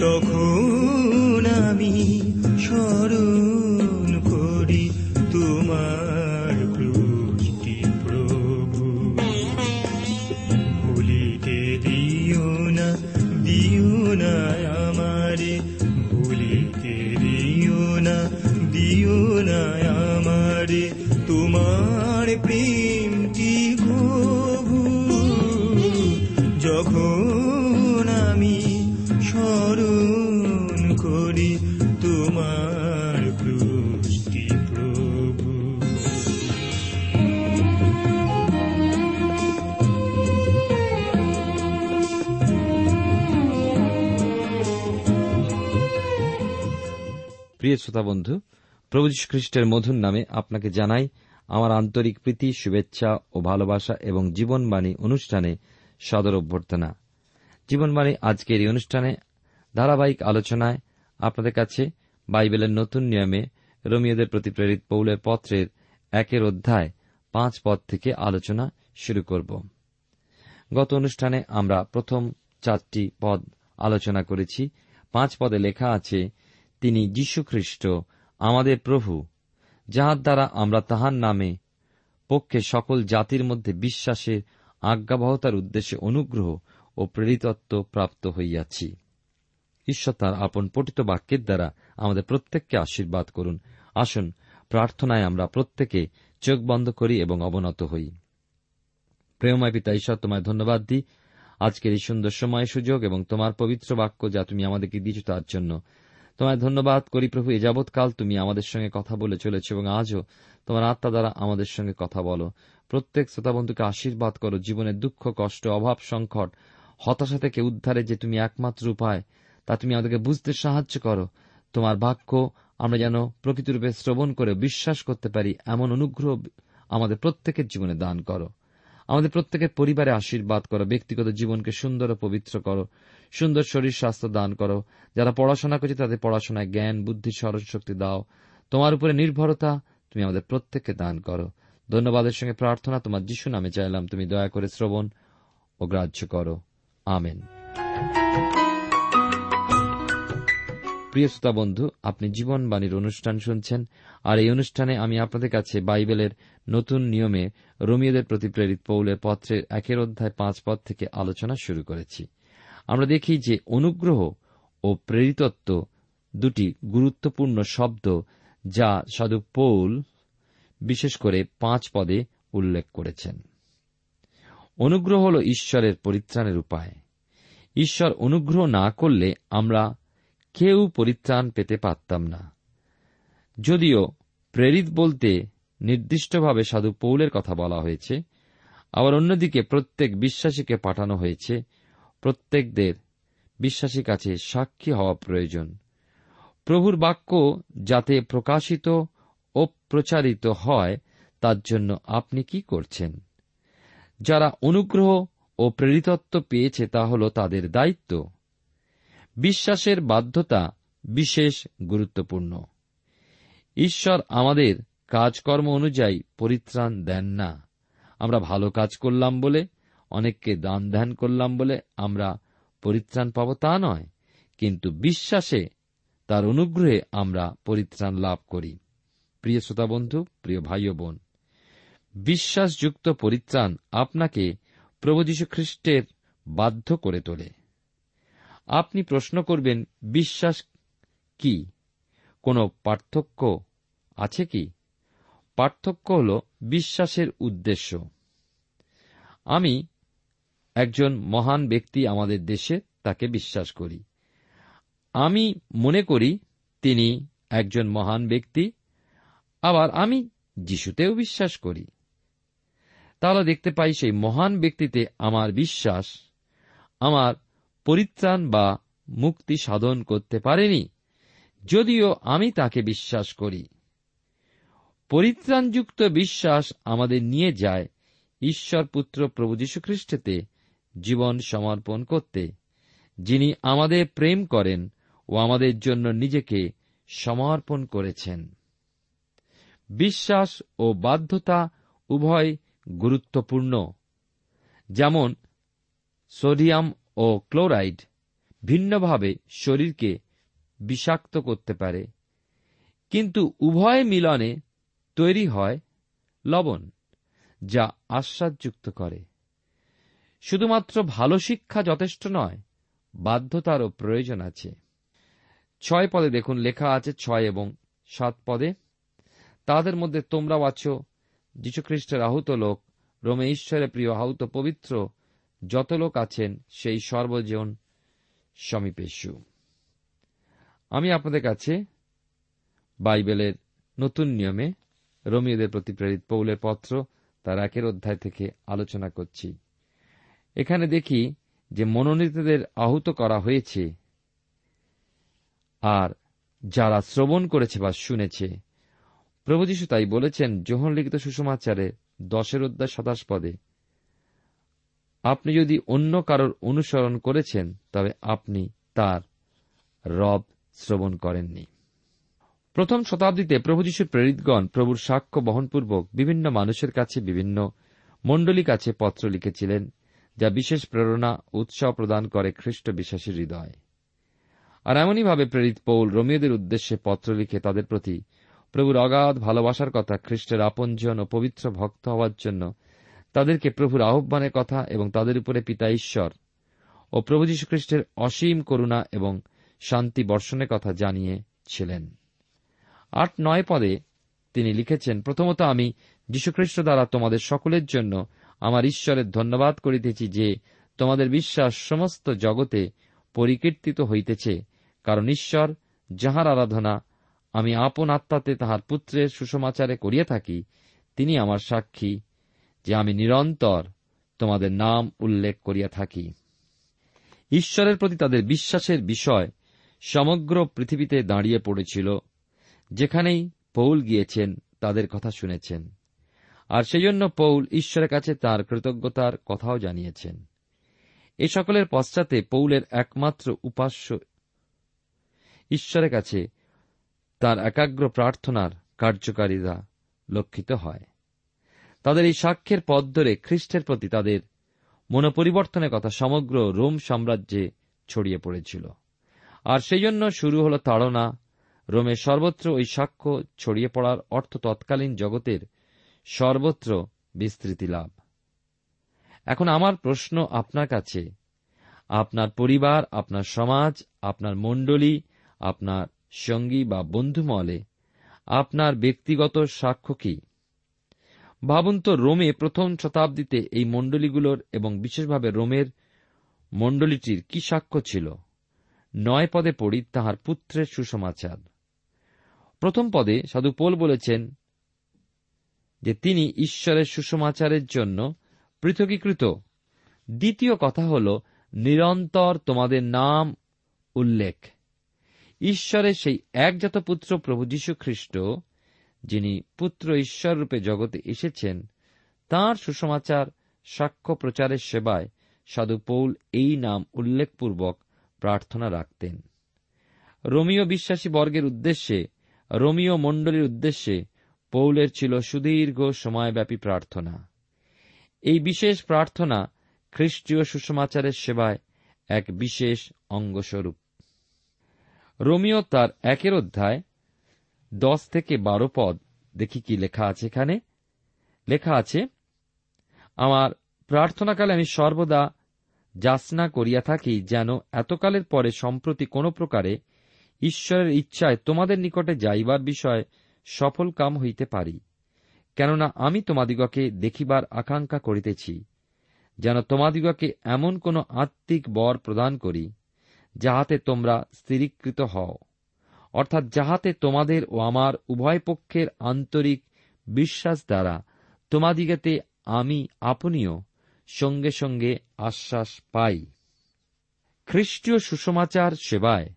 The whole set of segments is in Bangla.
যখন আমি স্মরণ করি তোমার ক্রুশটি প্রভু, ভুলিতে দিও না আমারে, ভুলিতে দিও না আমারে তোমার প্রেমটি প্রভু। যখন আমি স্মরণ করি তোমার দৃষ্টি প্রভু, প্রিয় শ্রোতা বন্ধু, প্রভু যীশু খ্রিস্টের মধুর নামে আপনাকে জানাই আমার আন্তরিক প্রীতি, শুভেচ্ছা ও ভালোবাসা এবং জীবনবাণী অনুষ্ঠানে সাদর অভ্যর্থনা। জীবনবাণী আজকের এই অনুষ্ঠানে ধারাবাহিক আলোচনায় আপনাদের কাছে বাইবেলের নতুন নিয়মে রোমীয়দের প্রতি প্রেরিত পৌলের পত্রের 1 অধ্যায় 5 পদ থেকে আলোচনা শুরু করব। গত অনুষ্ঠানে আমরা প্রথম 4টি পদ আলোচনা করেছি। 5 পদে লেখা আছে, তিনি যীশু খ্রিস্ট আমাদের প্রভু, যাহার দ্বারা আমরা তাহার নামে পক্ষে সকল জাতির মধ্যে বিশ্বাসের আজ্ঞাবহতার উদ্দেশ্যে অনুগ্রহ ও প্রেরিতত্ব প্রাপ্ত হইয়াছি। ঈশ্বর তাঁর আপন পঠিত বাক্যের দ্বারা আমাদের প্রত্যেককে আশীর্বাদ করুন। আসুন প্রার্থনায় আমরা প্রত্যেকে চোখ বন্ধ করি এবং অবনত হই। প্রেমময় পিতা ঈশ্বর, তোমায় ধন্যবাদ দিই আজকের এই সুন্দর সময়, সুযোগ এবং তোমার পবিত্র বাক্য যা তুমি আমাদেরকে দিয়েছ তার জন্য তোমায় ধন্যবাদ করি প্রভু। এ যাবৎকাল তুমি আমাদের সঙ্গে কথা বলে চলেছ এবং আজও তোমার আত্মা দ্বারা আমাদের সঙ্গে কথা বলো। প্রত্যেক শ্রোতাবন্ধুকে আশীর্বাদ করো। জীবনের দুঃখ, কষ্ট, অভাব, সংকট, হতাশা থেকে উদ্ধারে যে তুমি একমাত্র উপায়, তা তুমি আমাদেরকে বুঝতে সাহায্য করো। তোমার বাক্য আমরা যেন প্রকৃতরূপে শ্রবণ করে বিশ্বাস করতে পারি, এমন অনুগ্রহ আমাদের প্রত্যেকের জীবনে দান করো। আমাদের প্রত্যেকের পরিবারে আশীর্বাদ করো। ব্যক্তিগত জীবনকে সুন্দর ও পবিত্র করো। সুন্দর শরীর স্বাস্থ্য দান করো। যারা পড়াশোনা করছে তাদের পড়াশোনায় জ্ঞান, বুদ্ধি, স্মরণশক্তি দাও। তোমার উপরে নির্ভরতা তুমি আমাদের প্রত্যেককে দান করো। ধন্যবাদের সঙ্গে প্রার্থনা তোমার যীশু নামে চাইলাম, তুমি দয়া করে শ্রবণ ও গ্রাহ্য করো। আমেন। প্রিয় শ্রোতা বন্ধু, আপনি জীবনবাণীর অনুষ্ঠান শুনছেন, আর এই অনুষ্ঠানে আমি আপনাদের কাছে বাইবেলের নতুন নিয়মে রোমীয়দের প্রতি প্রেরিত পৌলের পত্রের 1 অধ্যায় 5 পদ থেকে আলোচনা শুরু করেছি। আমরা দেখি যে অনুগ্রহ ও প্রেরিতত্ব দুটি গুরুত্বপূর্ণ শব্দ যা সাধু পৌল বিশেষ করে 5 পদে উল্লেখ করেছেন। অনুগ্রহ হল ঈশ্বরের পরিত্রাণের উপায়। ঈশ্বর অনুগ্রহ না করলে আমরা কেউ পরিত্রাণ পেতে পারতাম না। যদিও প্রেরিত বলতে নির্দিষ্টভাবে সাধু পৌলের কথা বলা হয়েছে, আবার অন্যদিকে প্রত্যেক বিশ্বাসীকে পাঠানো হয়েছে। প্রত্যেকদের বিশ্বাসীর কাছে সাক্ষী হওয়া প্রয়োজন। প্রভুর বাক্য যাতে প্রকাশিত ও প্রচারিত হয় তার জন্য আপনি কি করছেন? যারা অনুগ্রহ ও প্রেরিতত্ব পেয়েছে তা হল তাদের দায়িত্ব। বিশ্বাসের বাধ্যতা বিশেষ গুরুত্বপূর্ণ। ঈশ্বর আমাদের কাজকর্ম অনুযায়ী পরিত্রাণ দেন না। আমরা ভালো কাজ করলাম বলে, অনেককে দান ধ্যান করলাম বলে আমরা পরিত্রাণ পাব তা নয়, কিন্তু বিশ্বাসে তার অনুগ্রহে আমরা পরিত্রাণ লাভ করি। প্রিয় শ্রোতা বন্ধু, প্রিয় ভাই ও বোন, বিশ্বাসযুক্ত পরিত্রাণ আপনাকে প্রভু যীশু খ্রিস্টের বাধ্য করে তোলে। আপনি প্রশ্ন করবেন, বিশ্বাস কি? কোনো পার্থক্য আছে কি? পার্থক্য হল বিশ্বাসের উদ্দেশ্য। আমি একজন মহান ব্যক্তি আমাদের দেশে, তাকে বিশ্বাস করি। আমি মনে করি তিনি একজন মহান ব্যক্তি। আবার আমি যিশুতেও বিশ্বাস করি। তাহলে দেখতে পাই সেই মহান ব্যক্তিতে আমার বিশ্বাস আমার পরিত্রাণ বা মুক্তি সাধন করতে পারেনি, যদিও আমি তাকে বিশ্বাস করি। পরিত্রাণযুক্ত বিশ্বাস আমাদের নিয়ে যায় ঈশ্বর পুত্র প্রভু যীশু খ্রিস্টেতে জীবন সমর্পণ করতে, যিনি আমাদের প্রেম করেন ও আমাদের জন্য নিজেকে সমর্পণ করেছেন। বিশ্বাস ও বাধ্যতা উভয় গুরুত্বপূর্ণ। যেমন সোডিয়াম ও ক্লোরাইড ভিন্নভাবে শরীরকে বিষাক্ত করতে পারে, কিন্তু উভয় মিলনে তৈরি হয় লবণ, যা আশ্বাসযুক্ত করে। শুধুমাত্র ভালো শিক্ষা যথেষ্ট নয়, বাধ্যতারও প্রয়োজন আছে। 6 পদে দেখুন, লেখা আছে 6 এবং 7 পদে, তাদের মধ্যে তোমরাও আছো, যীশুখ্রিস্টের আহত লোক, রোমে ঈশ্বরের প্রিয় আহত পবিত্র যত লোক আছেন, সেই সর্বজন সমীপেষু। আমি আপনাদের কাছে বাইবেলের নতুন নিয়মে রোমীয়দের প্রতি প্রেরিত পৌলের পত্র তার 1 অধ্যায় থেকে আলোচনা করছি। এখানে দেখি যে মনোনীতদের আহত করা হয়েছে, আর যারা শ্রবণ করেছে বা শুনেছে। প্রভু যীশু তাই বলেছেন যোহন লিখিত সুসমাচারে 10 অধ্যায় 27 পদে, আপনি যদি অন্য কারোর অনুসরণ করেছেন, তবে আপনি তার রব শ্রবণ করেননি। প্রথম শতাব্দীতে প্রভু যীশুর প্রেরিতগণ প্রভুর সাক্ষ্য বহনপূর্বক বিভিন্ন মানুষের কাছে, বিভিন্ন মণ্ডলীর কাছে পত্র লিখেছিলেন, যা বিশেষ প্রেরণা উৎসাহ প্রদান করে খ্রিস্ট বিশ্বাসী হৃদয়। আর এমনইভাবে প্রেরিত পৌল রোমীয়দের উদ্দেশ্যে পত্র লিখে তাদের প্রতি প্রভুর অগাধ ভালোবাসার কথা, খ্রিস্টের আপনজন ও পবিত্র ভক্ত হওয়ার জন্য তাদেরকে প্রভুর আহ্বানের কথা এবং তাদের উপরে পিতা ঈশ্বর ও প্রভু যীশু খ্রিস্টের অসীম করুণা এবং শান্তি বর্ষণের কথা জানিয়েছিলেন। 8-9 পদে তিনি লিখেছেন, প্রথমত আমি যীশুখ্রিস্ট দ্বারা তোমাদের সকলের জন্য আমার ঈশ্বরের ধন্যবাদ করিতেছি যে তোমাদের বিশ্বাস সমস্ত জগতে পরিকীর্তিত হইতেছে, কারণ ঈশ্বর যাহার আরাধনা আমি আপন আত্মাতে তাহার পুত্রের সুসমাচারে করিয়া থাকি, তিনি আমার সাক্ষী যে আমি নিরন্তর তোমাদের নাম উল্লেখ করিয়া থাকি। ঈশ্বরের প্রতি তাদের বিশ্বাসের বিষয় সমগ্র পৃথিবীতে দাঁড়িয়ে পড়েছিল। যেখানেই পৌল গিয়েছেন তাদের কথা শুনেছেন, আর সেজন্য পৌল ঈশ্বরের কাছে তার কৃতজ্ঞতার কথাও জানিয়েছেন। এ সকলের পশ্চাতে পৌলের একমাত্র উপাস্য ঈশ্বরের কাছে তার একাগ্র প্রার্থনার কার্যকারিতা লক্ষিত হয়। তাদের এই সাক্ষ্যের পথ ধরে খ্রিস্টের প্রতি তাদের মনোপরিবর্তনের কথা সমগ্র রোম সাম্রাজ্যে ছড়িয়ে পড়েছিল, আর সেজন্য শুরু হল তাড়না। রোমে সর্বত্র ওই সাক্ষ্য ছড়িয়ে পড়ার অর্থ তৎকালীন জগতের সর্বত্র বিস্তৃতি লাভ। এখন আমার প্রশ্ন আপনার কাছে, আপনার পরিবার, আপনার সমাজ, আপনার মণ্ডলী, আপনার সঙ্গী বা বন্ধুমহলে আপনার ব্যক্তিগত সাক্ষ্য কি? ভাবুন তো, রোমে প্রথম শতাব্দীতে এই মণ্ডলীগুলোর এবং বিশেষভাবে রোমের মণ্ডলীটির কি সাক্ষ্য ছিল? 9 পদে পড়ি, তাহার পুত্রের সুসমাচার। প্রথম পদে সাধু পৌল বলেছেন যে তিনি ঈশ্বরের সুসমাচারের জন্য পৃথকীকৃত। দ্বিতীয় কথা হল নিরন্তর তোমাদের নাম উল্লেখ। ঈশ্বরের সেই একজাত পুত্র প্রভু যীশু খ্রিস্ট, যিনি পুত্র ঈশ্বররূপে জগতে এসেছেন, তাঁর সুসমাচার সাক্ষ্য প্রচারের সেবায় সাধু পৌল এই নাম উল্লেখপূর্বক প্রার্থনা রাখতেন। রোমীয় বিশ্বাসী বর্গের উদ্দেশ্যে রোমীয় মণ্ডলীর উদ্দেশ্যে পৌলের ছিল সুদীর্ঘ সময়ব্যাপী প্রার্থনা। এই বিশেষ প্রার্থনা খ্রিস্টীয় সুসমাচারের সেবায় এক বিশেষ অঙ্গস্বরূপ। রোমীয় তার 1 অধ্যায় 10-12 পদ দেখি কি লেখা আছে। এখানে লেখা আছে, আমার প্রার্থনাকালে আমি সর্বদা যাচনা করিয়া থাকি যেন এতকালের পরে সম্প্রতি কোন প্রকারে ঈশ্বরের ইচ্ছায় তোমাদের নিকটে যাইবার বিষয়ে সফল কাম হইতে পারি। কেননা আমি তোমাদিগকে দেখিবার আকাঙ্ক্ষা করিতেছি, যেন তোমাদিগকে এমন কোন আত্মিক বর প্রদান করি যাহাতে তোমরা স্থিরীকৃত হও, অর্থাৎ যাহাতে তোমাদের ও আমার উভয় পক্ষের আন্তরিক বিশ্বাস দ্বারা তোমাদিগতে আমি আপনিও সঙ্গে সঙ্গে আশ্বাস পাই। খ্রিস্টীয় সুসমাচার সেবায়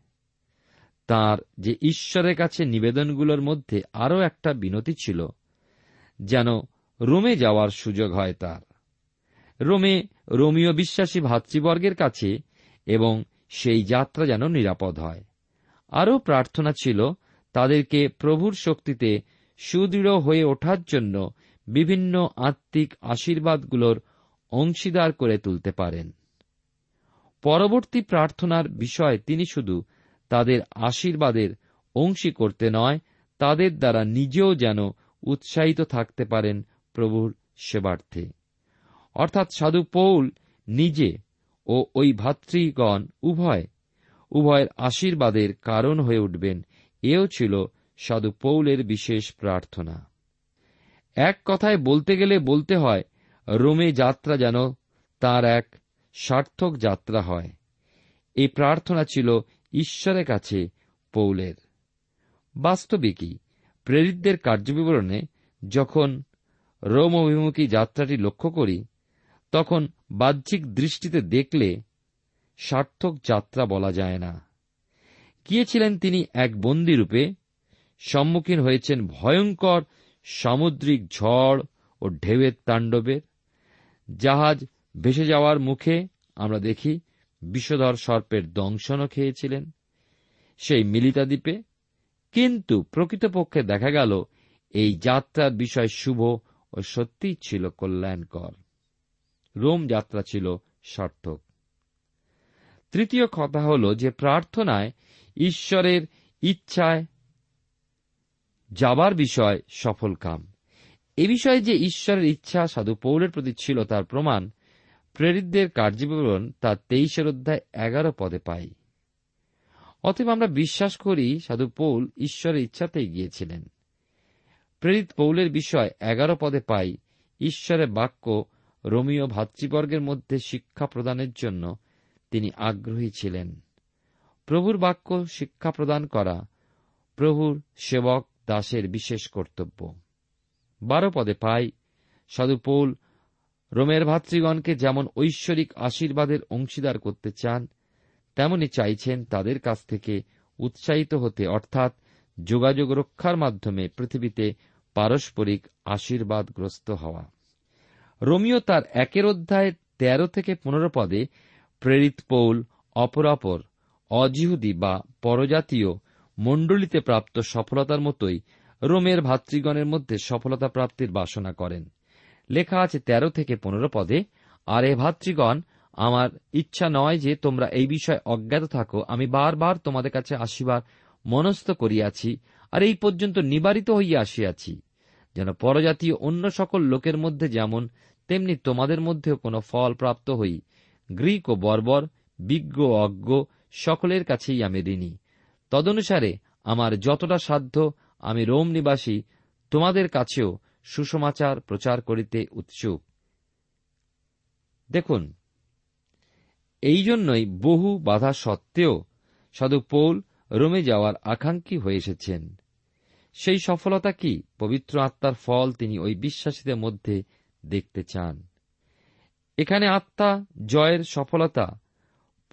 তাঁর যে ঈশ্বরের কাছে নিবেদনগুলোর মধ্যে আরও একটা বিনতি ছিল, যেন রোমে যাওয়ার সুযোগ হয় তার। রোমে রোমীয় বিশ্বাসী ভাতৃবর্গের কাছে এবং সেই যাত্রা যেন নিরাপদ হয়। আরও প্রার্থনা ছিল তাদেরকে প্রভুর শক্তিতে সুদৃঢ় হয়ে ওঠার জন্য বিভিন্ন আত্মিক আশীর্বাদগুলোর অংশীদার করে তুলতে পারেন। পরবর্তী প্রার্থনার বিষয়ে তিনি শুধু তাদের আশীর্বাদের অংশী করতে নয়, তাদের দ্বারা নিজেও যেন উৎসাহিত থাকতে পারেন প্রভুর সেবার্থে। অর্থাৎ সাধু পৌল নিজে ও ওই ভাতৃগণ উভয়ের আশীর্বাদের কারণ হয়ে উঠবেন, এও ছিল সাধু পৌলের বিশেষ প্রার্থনা। এক কথায় বলতে গেলে বলতে হয়, রোমে যাত্রা যেন তাঁর এক সার্থক যাত্রা হয়। এই প্রার্থনা ছিল ঈশ্বরের কাছে পৌলের। বাস্তবিকই প্রেরিতদের কার্যবিবরণে যখন রোম অভিমুখী যাত্রাটি লক্ষ্য করি, তখন বাহ্যিক দৃষ্টিতে দেখলে সার্থক যাত্রা বলা যায় না। গিয়েছিলেন তিনি এক বন্দীরূপে, সম্মুখীন হয়েছেন ভয়ঙ্কর সামুদ্রিক ঝড় ও ঢেউয়ের তাণ্ডবের। জাহাজ ভেসে যাওয়ার মুখে আমরা দেখি বিষধর সর্পের দংশনও খেয়েছিলেন সেই মিলিতা দ্বীপে। কিন্তু প্রকৃতপক্ষে দেখা গেল এই যাত্রার বিষয় শুভ ও সত্যিই ছিল কল্যাণকর। রোম যাত্রা ছিল সার্থক। তৃতীয় কথা হল যে প্রার্থনায় ঈশ্বরের ইচ্ছায় যাবার বিষয় সফল কাম। এ বিষয়ে যে ঈশ্বরের ইচ্ছা সাধু পৌলের প্রতি ছিল তার প্রমাণ প্রেরিতদের কার্যবিবরণ তার 23 অধ্যায় 11 পদে পাই। অতএব আমরা বিশ্বাস করি সাধু পৌল ঈশ্বরের ইচ্ছাতেই গিয়েছিলেন। প্রেরিত পৌলের বিষয় 11 পদে পাই, ঈশ্বরের বাক্য রোমীয় ভাতৃবর্গের মধ্যে শিক্ষা প্রদানের জন্য তিনি আগ্রহী ছিলেন। প্রভুর বাক্য শিক্ষা প্রদান করা প্রভুর সেবক দাসের বিশেষ কর্তব্য। 12 পদে পাই, সাধু পৌল রোমের ভাতৃগণকে যেমন ঐশ্বরিক আশীর্বাদের অংশীদার করতে চান, তেমনি চাইছেন তাদের কাছ থেকে উৎসাহিত হতে, অর্থাৎ যোগাযোগ রক্ষার মাধ্যমে পৃথিবীতে পারস্পরিক আশীর্বাদগ্রস্ত হওয়া। রোমীয় তার 1 অধ্যায় 13-15 পদে প্রেরিত পৌল অপরাপর অজিহুদি বা পরজাতীয় মণ্ডলীতে প্রাপ্ত সফলতার মতোই রোমের ভাতৃগণের মধ্যে সফলতা প্রাপ্তির বাসনা করেন। লেখা আছে 13-15 পদে, আর এ ভাতৃগণ, আমার ইচ্ছা নয় যে তোমরা এই বিষয়ে অজ্ঞাত থাকো। আমি বারবার তোমাদের কাছে আসিবার মনস্থ করিয়াছি, আর এই পর্যন্ত নিবারিত হইয়া আসিয়াছি, যেন পরজাতীয় অন্য সকল লোকের মধ্যে যেমন তেমনি তোমাদের মধ্যেও কোন ফল প্রাপ্ত হই। গ্রীক ও বর্বর, বিজ্ঞ ও অজ্ঞ সকলের কাছেই আমি ঋণী। তদনুসারে আমার যতটা সাধ্য আমি রোম নিবাসী তোমাদের কাছেও সুসমাচার প্রচার করিতে উৎসুক। দেখুন, এই জন্যই বহু বাধা সত্ত্বেও সাধু পৌল রোমে যাওয়ার আকাঙ্ক্ষী হয়ে এসেছেন। সেই সফলতা কি পবিত্র আত্মার ফল তিনি ওই বিশ্বাসীদের মধ্যে দেখতে চান। এখানে আত্মা জয়ের সফলতা,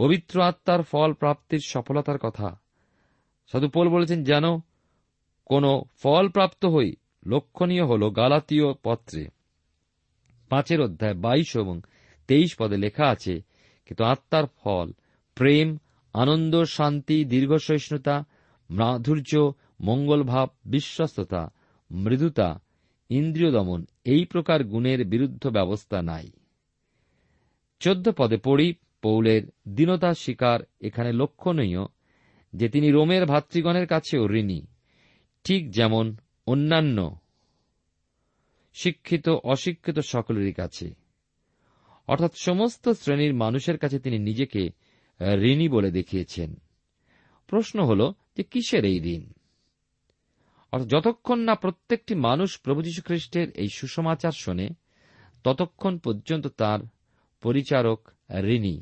পবিত্র আত্মার ফল প্রাপ্তির সফলতার কথা সাধু পৌল বলেছেন, যেন কোন ফল প্রাপ্ত হই। লক্ষণীয় হল গালাতীয় পত্রে 5 অধ্যায় 22 এবং 23 পদে লেখা আছে, কিন্তু আত্মার ফল প্রেম, আনন্দ, শান্তি, দীর্ঘসহিষ্ণুতা, মাধুর্য, মঙ্গলভাব, বিশ্বস্ততা, মৃদুতা, ইন্দ্রিয় দমন এই প্রকার গুণের বিরুদ্ধ ব্যবস্থা নাই। 14 পদে পড়ি, পৌলের দীনতা স্বীকার এখানে লক্ষণীয় যে তিনি রোমের ভাতৃগণের কাছেও ঋণী, ঠিক যেমন অন্যান্য শিক্ষিত অশিক্ষিত সকলেরই কাছে, অর্থাৎ সমস্ত শ্রেণীর মানুষের কাছে তিনি নিজেকে ঋণী বলে দেখিয়েছেন। প্রশ্ন হল যে কিসের এই ঋণ? অর্থাৎ যতক্ষণ না প্রত্যেকটি মানুষ প্রভু যীশু খ্রিস্টের এই সুসমাচার শোনে ততক্ষণ পর্যন্ত তার পরিচারক ঋণী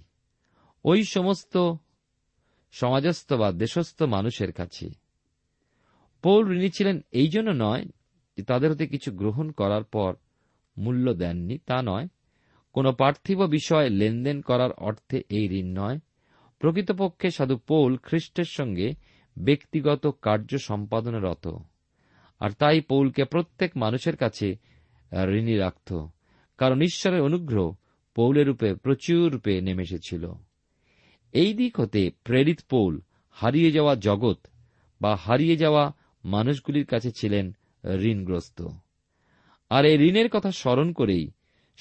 ওই সমস্ত সমাজস্থ বা দেশস্থ মানুষের কাছে। পৌল ঋণী ছিলেন এই জন্য নয় যে তাদের হতে কিছু গ্রহণ করার পর মূল্য দেননি, তা নয়, কোন পার্থিব বিষয় লেনদেন করার অর্থে এই ঋণ নয়। প্রকৃতপক্ষে সাধু পৌল খ্রিস্টের সঙ্গে ব্যক্তিগত কার্য সম্পাদনে রত, আর তাই পৌলকে প্রত্যেক মানুষের কাছে ঋণী রাখত, কারণ ঈশ্বরের অনুগ্রহ পৌলের রূপে প্রচুর রূপে নেমে এসেছিল। এই দিক হতে প্রেরিত পৌল হারিয়ে যাওয়া জগৎ বা হারিয়ে যাওয়া মানুষগুলির কাছে ছিলেন ঋণগ্রস্ত, আর এই ঋণের কথা স্মরণ করেই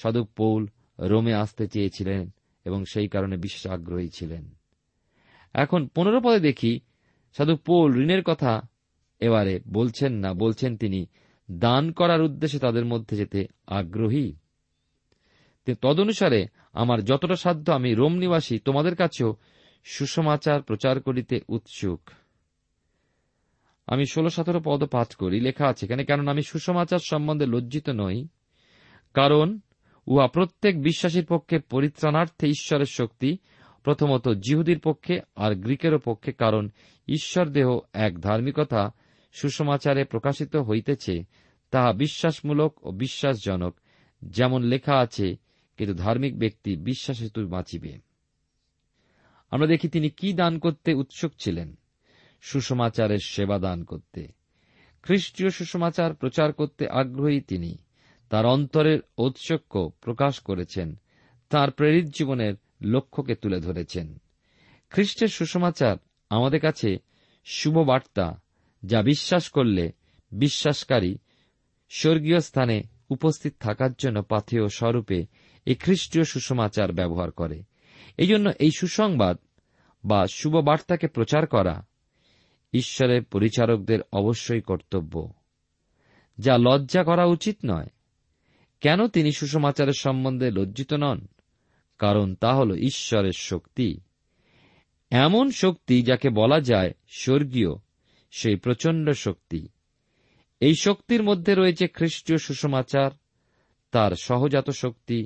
সাধু পৌল রোমে আসতে চেয়েছিলেন এবং সেই কারণে বিশেষ আগ্রহী ছিলেন। এখন 15 পদে দেখি সাধু পৌল ঋণের কথা এবারে বলছেন না, বলছেন তিনি দান করার উদ্দেশ্যে তাদের মধ্যে যেতে আগ্রহী। তদনুসারে আমার যতটা সাধ্য আমি রোম নিবাসী তোমাদের কাছেও সুসমাচার প্রচার করিতে উৎসুক। আমি 16-17 পদ পাঠ করি, লেখা আছে এখানে, কারণ আমি সুসমাচার সম্বন্ধে লজ্জিত নই, কারণ উহা প্রত্যেক বিশ্বাসীর পক্ষে পরিত্রাণার্থে ঈশ্বরের শক্তি, প্রথমত জিহুদীর পক্ষে আর গ্রীকেরও পক্ষে, কারণ ঈশ্বর দেহ এক ধার্মিকতা সুসমাচারে প্রকাশিত হইতেছে, তাহা বিশ্বাসমূলক ও বিশ্বাসজনক, যেমন লেখা আছে, কিন্তু ধার্মিক ব্যক্তি বিশ্বাসে তুই বাঁচিবে। আমরা দেখি তিনি কি দান করতে উৎসুক ছিলেন, সুসমাচারের সেবা দান করতে, খ্রিস্টীয় সুসমাচার প্রচার করতে আগ্রহী। তিনি তার অন্তরের ঔৎসুক্য প্রকাশ করেছেন, তাঁর প্রেরিত জীবনের লক্ষ্যকে তুলে ধরেছেন। খ্রিস্টের সুসমাচার আমাদের কাছে শুভ বার্তা, যা বিশ্বাস করলে বিশ্বাসকারী স্বর্গীয় স্থানে উপস্থিত থাকার জন্য পাথেয় স্বরূপে এই খ্রিস্টীয় সুসমাচার ব্যবহার করে। এই জন্য এই সুসংবাদ বা শুভবার্তাকে প্রচার করা ঈশ্বরের পরিচারকদের অবশ্যই কর্তব্য, যা লজ্জা করা উচিত নয়। কেন তিনি সুসমাচারের সম্বন্ধে লজ্জিত নন? কারণ তা হল ঈশ্বরের শক্তি, এমন শক্তি যাকে বলা যায় স্বর্গীয়, সেই প্রচণ্ড শক্তি। এই শক্তির মধ্যে রয়েছে খ্রিস্টীয় সুসমাচার, তার সহজাত শক্তি।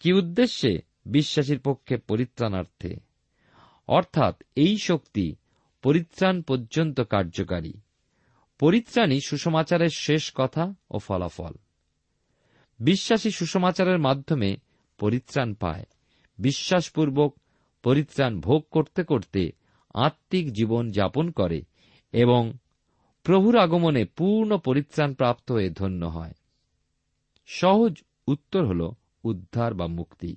কি উদ্দেশ্যে? বিশ্বাসীর পক্ষে পরিত্রাণার্থে, অর্থাৎ এই শক্তি পরিত্রাণ পর্যন্ত কার্যকারী। পরিত্রাণই সুসমাচারের শেষ কথা ও ফলাফল। বিশ্বাসী সুসমাচারের মাধ্যমে পরিত্রাণ পায়। বিশ্বাসপূর্বক পরিত্রাণ ভোগ করতে করতে আত্মিক জীবন যাপন করে এবং প্রভুর আগমনে পূর্ণ পরিত্রাণ প্রাপ্ত হয়ে ধন্য হয়। সহজ উত্তর হল উদ্ধার বা মুক্তি,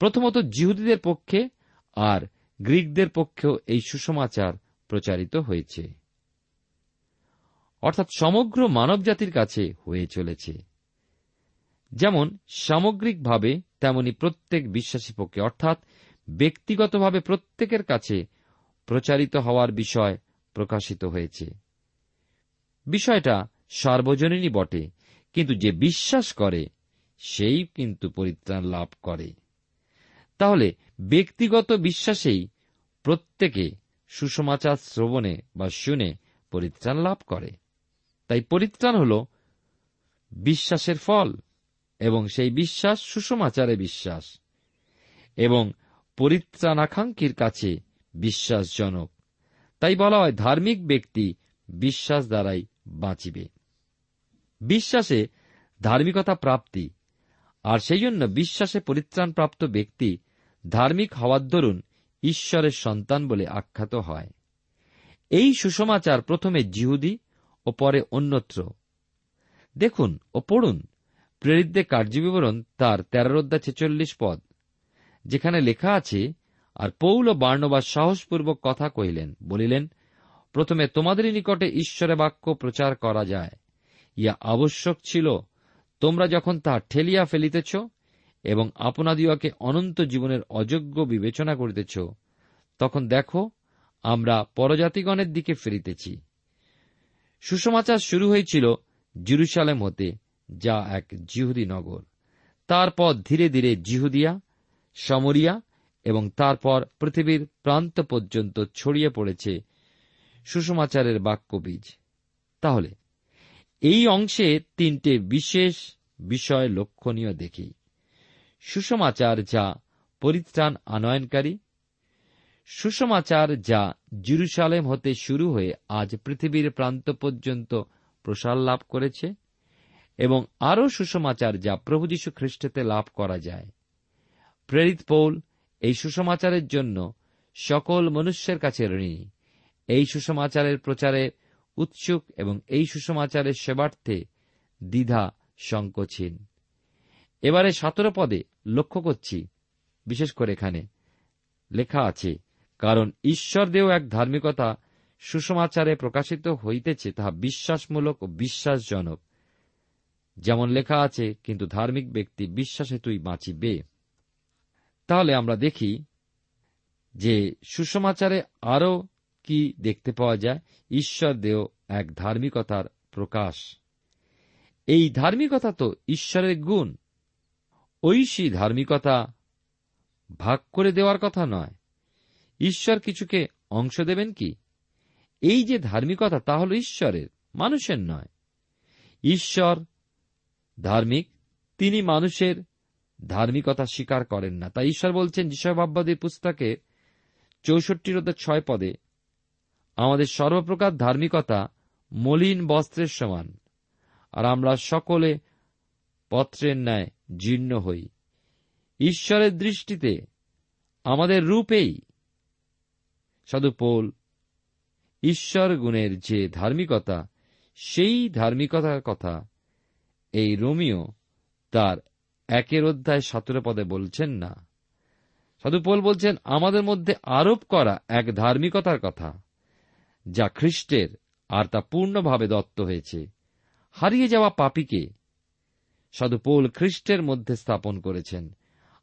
প্রথমত জিহুদীদের পক্ষে আর গ্রীকদের পক্ষেও এই সুসমাচার প্রচারিত হয়েছে, অর্থাৎ সমগ্র মানবজাতির কাছে হয়ে চলেছে, যেমন সামগ্রিকভাবে তেমনি প্রত্যেক বিশ্বাসী পক্ষে, অর্থাৎ ব্যক্তিগতভাবে প্রত্যেকের কাছে প্রচারিত হওয়ার বিষয় প্রকাশিত হয়েছে। বিষয়টা সার্বজনীনই বটে, কিন্তু যে বিশ্বাস করে সেই কিন্তু পরিত্রাণ লাভ করে। তাহলে ব্যক্তিগত বিশ্বাসেই প্রত্যেকে সুসমাচার শ্রবণে বা শুনে পরিত্রাণ লাভ করে। তাই পরিত্রাণ হল বিশ্বাসের ফল, এবং সেই বিশ্বাস সুসমাচারে বিশ্বাস, এবং পরিত্রাণাকাঙ্ক্ষীর কাছে বিশ্বাসজনক। তাই বলা হয় ধার্মিক ব্যক্তি বিশ্বাস দ্বারাই বাঁচিবে। বিশ্বাসে ধার্মিকতা প্রাপ্তি, আর সেই জন্য বিশ্বাসে পরিত্রাণপ্রাপ্ত ব্যক্তি ধার্মিক হওয়ার দরুন ঈশ্বরের সন্তান বলে আখ্যাত হয়। এই সুসমাচার প্রথমে জিহুদি ও পরে অন্যত্র। দেখুন ও পড়ুন প্রেরিতদের কার্যবিবরণ তার 13:46 পদ, যেখানে লেখা আছে, আর পৌল ও বার্নবা সাহসপূর্বক কথা কহিলেন, বলিলেন, প্রথমে তোমাদের নিকটে ঈশ্বরের বাক্য প্রচার করা যায়, ইয়া আবশ্যক ছিল। তোমরা যখন তাহা ঠেলিয়া ফেলিতেছ এবং আপনাদিওকে অনন্ত জীবনের অযোগ্য বিবেচনা করিতেছ, তখন দেখো আমরা পরজাতিগণের দিকে ফিরিতেছি। সুসমাচার শুরু হয়েছিল জেরুসালেম হতে, যা এক জিহুদি নগর। তারপর ধীরে ধীরে জিহুদিয়া, সামরিয়া এবং তারপর পৃথিবীর প্রান্ত পর্যন্ত ছড়িয়ে পড়েছে সুসমাচারের বাক্য বীজ। তাহলে এই অংশে তিনটে বিশেষ বিষয় লক্ষণীয় দেখি। সুসমাচার যা পরিত্রাণ আনয়নকারী, সুসমাচার যা জেরুসালেম হতে শুরু হয়ে আজ পৃথিবীর প্রান্ত পর্যন্ত প্রসার লাভ করেছে, এবং আরও সুসমাচার যা প্রভু যীশু খ্রিস্টতে লাভ করা যায়। প্রেরিত পৌল এই সুসমাচারের জন্য সকল মনুষ্যের কাছে ঋণী। এই সুসমাচারের প্রচারে উৎসুক এবং এই সুসমাচারের সেবার্থে দ্বিধা সংকোচহীন। এবারে 17 পদে লক্ষ্য করছি, বিশেষ করে এখানে লেখা আছে, কারণ ঈশ্বর দেও এক ধার্মিকতা সুসমাচারে প্রকাশিত হইতেছে, তাহা বিশ্বাসমূলক ও বিশ্বাসজনক। যেমন লেখা আছে, কিন্তু ধার্মিক ব্যক্তি বিশ্বাসে তুই বাঁচিবে। তাহলে আমরা দেখি যে সুসমাচারে আরও কি দেখতে পাওয়া যায়। ঈশ্বর দেও এক ধার্মিকতার প্রকাশ। এই ধার্মিকতা তো ঈশ্বরের গুণ। ঐশী ধার্মিকতা ভাগ করে দেওয়ার কথা নয়। ঈশ্বর কিছুকে অংশ দেবেন কি? এই যে ধার্মিকতা, তা হল ঈশ্বরের, মানুষের নয়। ঈশ্বর ধার্মিক, তিনি মানুষের ধার্মিকতা স্বীকার করেন না। তাই ঈশ্বর বলছেন যিশয়বাববাদীর পুস্তকে 64:6 পদে, আমাদের সর্বপ্রকার ধার্মিকতা মলিন বস্ত্রের সমান, আর আমরা সকলে পত্রের ন্যায় জীর্ণ হই। ঈশ্বরের দৃষ্টিতে আমাদের রূপেই। সাধু পৌল ঈশ্বর গুণের যে ধার্মিকতা, সেই ধার্মিকতার কথা এই রোমীয় তার 1:7 বলছেন না। সাধু পৌল বলছেন আমাদের মধ্যে আরোপ করা এক ধার্মিকতার কথা, যা খ্রিস্টের, আর তা পূর্ণভাবে দত্ত হয়েছে হারিয়ে যাওয়া পাপীকে। সাধু পৌল খ্রিস্টের মধ্যে স্থাপন করেছেন,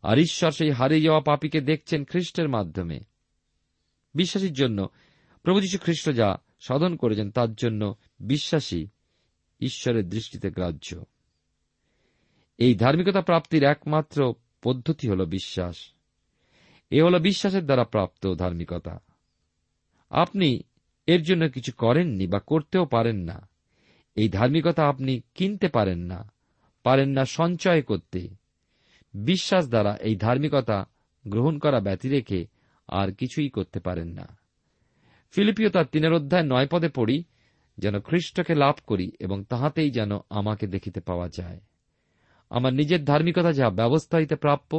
আর ঈশ্বর সেই হারিয়ে যাওয়া পাপীকে দেখছেন খ্রিস্টের মাধ্যমে। বিশ্বাসীর জন্য প্রভু যীশু খ্রিস্ট যা সাধন করেছেন, তার জন্য বিশ্বাসী ঈশ্বরের দৃষ্টিতে গ্রাহ্য। এই ধার্মিকতা প্রাপ্তির একমাত্র পদ্ধতি হল বিশ্বাস। এ হল বিশ্বাসের দ্বারা প্রাপ্ত ধার্মিকতা। আপনি এর জন্য কিছু করেননি বা করতেও পারেন না। এই ধার্মিকতা আপনি কিনতে পারেন না সঞ্চয় করতে। বিশ্বাস দ্বারা এই ধার্মিকতা গ্রহণ করা ব্যতি রেখে আর কিছুই করতে পারেন না। ফিলিপিও তার 3:9 পদে পড়ি, যেন খ্রিস্টকে লাভ করি এবং তাহাতেই যেন আমাকে দেখিতে পাওয়া যায়। আমার নিজের ধার্মিকতা যা ব্যবস্থা হইতে প্রাপ্য,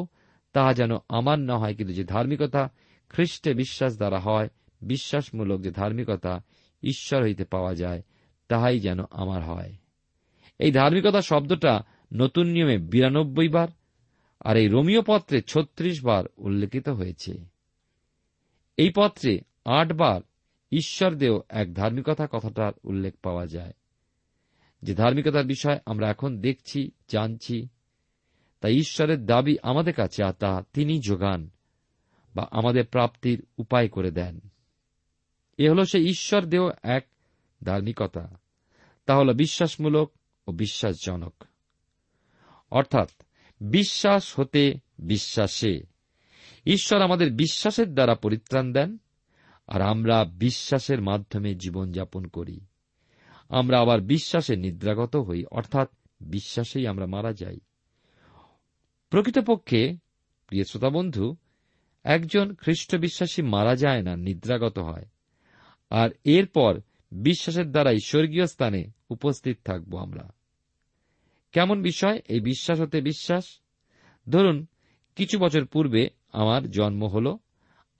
তাহা যেন আমার না হয়, কিন্তু যে ধার্মিকতা খ্রিস্টে বিশ্বাস দ্বারা হয়, বিশ্বাসমূলক যে ধার্মিকতা ঈশ্বর হইতে পাওয়া যায়, তাহাই যেন আমার হয়। এই ধার্মিকতা শব্দটা নতুন নিয়মে 92 বার আর এই রোমীয় পত্রে 36 বার উল্লেখিত হয়েছে। এই পত্রে 8 বার ঈশ্বর দেও এক ধার্মিকতা কথাটার উল্লেখ পাওয়া যায়। যে ধার্মিকতার বিষয় আমরা এখন দেখছি, জানছি, তাই ঈশ্বরের দাবি আমাদের কাছে, আর তা তিনি যোগান বা আমাদের প্রাপ্তির উপায় করে দেন। এ হল সেই ঈশ্বর দেও এক ধার্মিকতা। তা হল বিশ্বাসমূলক ও বিশ্বাসজনক, অর্থাৎ বিশ্বাস হতে বিশ্বাসে। ঈশ্বর আমাদের বিশ্বাসের দ্বারা পরিত্রাণ দেন, আর আমরা বিশ্বাসের মাধ্যমে জীবনযাপন করি। আমরা আবার বিশ্বাসে নিদ্রাগত হই, অর্থাৎ বিশ্বাসেই আমরা মারা যাই। প্রকৃতপক্ষে প্রিয় শ্রোতা বন্ধু, একজন খ্রিস্ট বিশ্বাসী মারা যায় না, নিদ্রাগত হয়, আর এরপর বিশ্বাসের দ্বারাই স্বর্গীয় স্থানে উপস্থিত থাকব আমরা। কেমন বিষয় এই বিশ্বাস হতে বিশ্বাস! ধরুন কিছু বছর পূর্বে আমার জন্ম হল।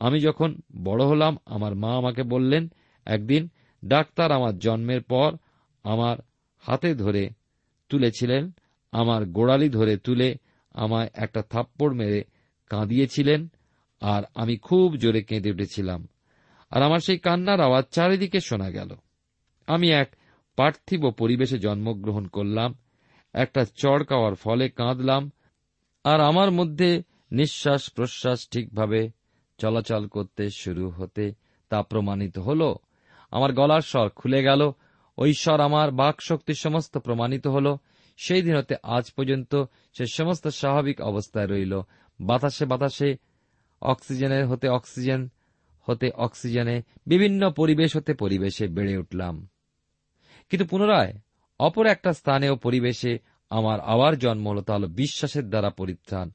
আমি যখন বড় হলাম, আমার মা আমাকে বললেন একদিন, ডাক্তার আমার জন্মের পর আমার হাতে ধরে তুলেছিলেন, আমার গোড়ালি ধরে তুলে আমায় একটা থাপ্পড় মেরে কাঁদিয়েছিলেন, আর আমি খুব জোরে কেঁদে উঠেছিলাম। আর আমার সেই কান্নার আওয়াজ চারিদিকে শোনা গেল। আমি এক পার্থিব পরিবেশে জন্মগ্রহণ করলাম, একটা চড় খাওয়ার ফলে কাঁদলাম, আর আমার মধ্যে নিঃশ্বাস প্রশ্বাস ঠিকভাবে চলাচল করতে শুরু হতে তা প্রমাণিত হল। আমার গলার স্বর খুলে গেল, ওই স্বর আমার বাকশক্তি সমস্ত প্রমাণিত হল। সেই দিন হতে আজ পর্যন্ত সে সমস্ত স্বাভাবিক অবস্থায় রইল। বাতাসে বাতাসে, অক্সিজেনের হতে অক্সিজেন, হতে অক্সিজেনে, বিভিন্ন পরিবেশ হতে পরিবেশে বেড়ে উঠলাম। কিন্তু পুনরায় অপর একটা স্থানে ও পরিবেশে আমার আবার জন্ম হল। তা হল বিশ্বাসের দ্বারা পরিত্রাণ।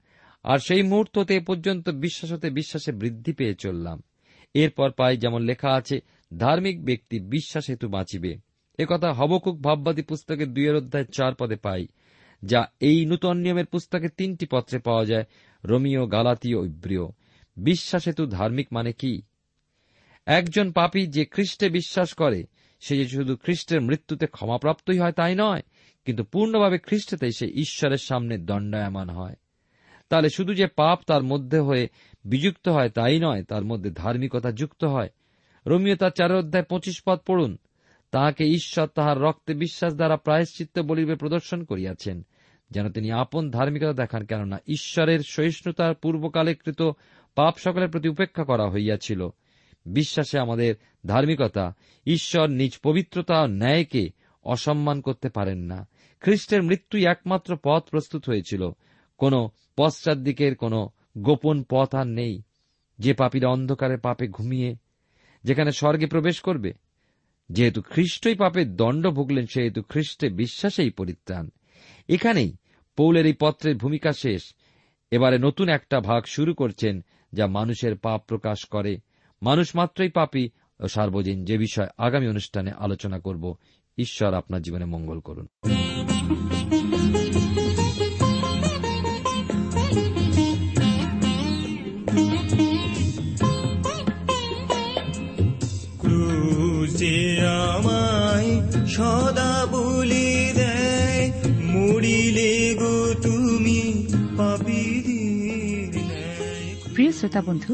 আর সেই মুহূর্ত হতে এ পর্যন্ত বিশ্বাস হতে বিশ্বাসে বৃদ্ধি পেয়ে চললাম। এরপর পাই, যেমন লেখা আছে, ধার্মিক ব্যক্তি বিশ্বাস হেতু বাঁচিবে। একথা হবকুক ভাববাদী পুস্তকের 2 অধ্যায় 4 পদে পাই, যা এই নূতন নিয়মের পুস্তকে 3টি পত্রে পাওয়া যায়, রোমীয়, গালাতীয়, ইব্রিয়। বিশ্বাস হেতু ধার্মিক মানে কি? একজন পাপী যে খ্রিস্টে বিশ্বাস করে, সে যে শুধু খ্রিস্টের মৃত্যুতে ক্ষমাপ্রাপ্তই হয় তাই নয়, কিন্তু পূর্ণভাবে খ্রিস্টেতেই সে ঈশ্বরের সামনে দণ্ডায়মান হয়। তাহলে শুধু যে পাপ তার মধ্যে হয়ে বিযুক্ত হয় তাই নয়, তার মধ্যে ধার্মিকতা যুক্ত হয়। রোমীয় তার 4 অধ্যায় 25 পদ পড়ুন। তাহাকে ঈশ্বর তাহার রক্তে বিশ্বাস দ্বারা প্রায়শ্চিত্ত বলিবে প্রদর্শন করিয়াছেন, যেন তিনি আপন ধার্মিকতা দেখান, কেননা ঈশ্বরের সহিষ্ণুতার পূর্বকালে কৃত পাপ সকলের প্রতি উপেক্ষা করা হইয়াছিল। বিশ্বাসে আমাদের ধার্মিকতা। ঈশ্বর নিজ পবিত্রতা ও ন্যায়কে অসম্মান করতে পারেন না। খ্রিস্টের মৃত্যুই একমাত্র পথ প্রস্তুত হয়েছিল। কোন পশ্চাৎ দিকের কোন গোপন পথ আর নেই। যে পাপীরা অন্ধকারে পাপে ঘুমিয়ে যেখানে স্বর্গে প্রবেশ করবে, যেহেতু খ্রিস্টই পাপের দণ্ড ভুগলেন, সেহেতু খ্রিস্টে বিশ্বাসেই পরিত্রাণ। এখানেই পৌলের এই পত্রের ভূমিকা শেষ। এবারে নতুন একটা ভাগ শুরু করছেন, যা মানুষের পাপ প্রকাশ করে। মানুষ মাত্রই পাপী ও সার্বজনীন, যে বিষয় আগামী অনুষ্ঠানে আলোচনা করব। ঈশ্বর আপনার জীবনে মঙ্গল করুন। ক্রুশে আমায় সদা বলি দেয়, মরিলে গো তুমি পাপীদের ন্যায়। প্রিয় শ্রোতা বন্ধু,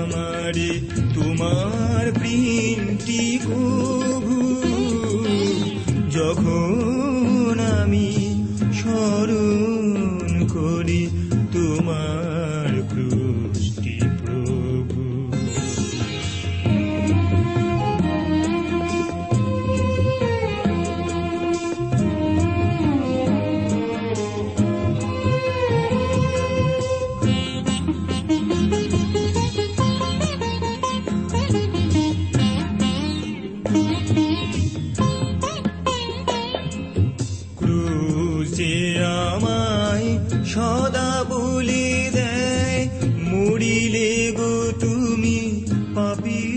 আমারে, তোমার প্রেমটি প্রভু, যখন আমি স্মরণ করি তোমার সৃষ্টি প্রভু। ক্রুশে আমায় সদা বলি দেয়, মরিলে গো তুমি পাপী।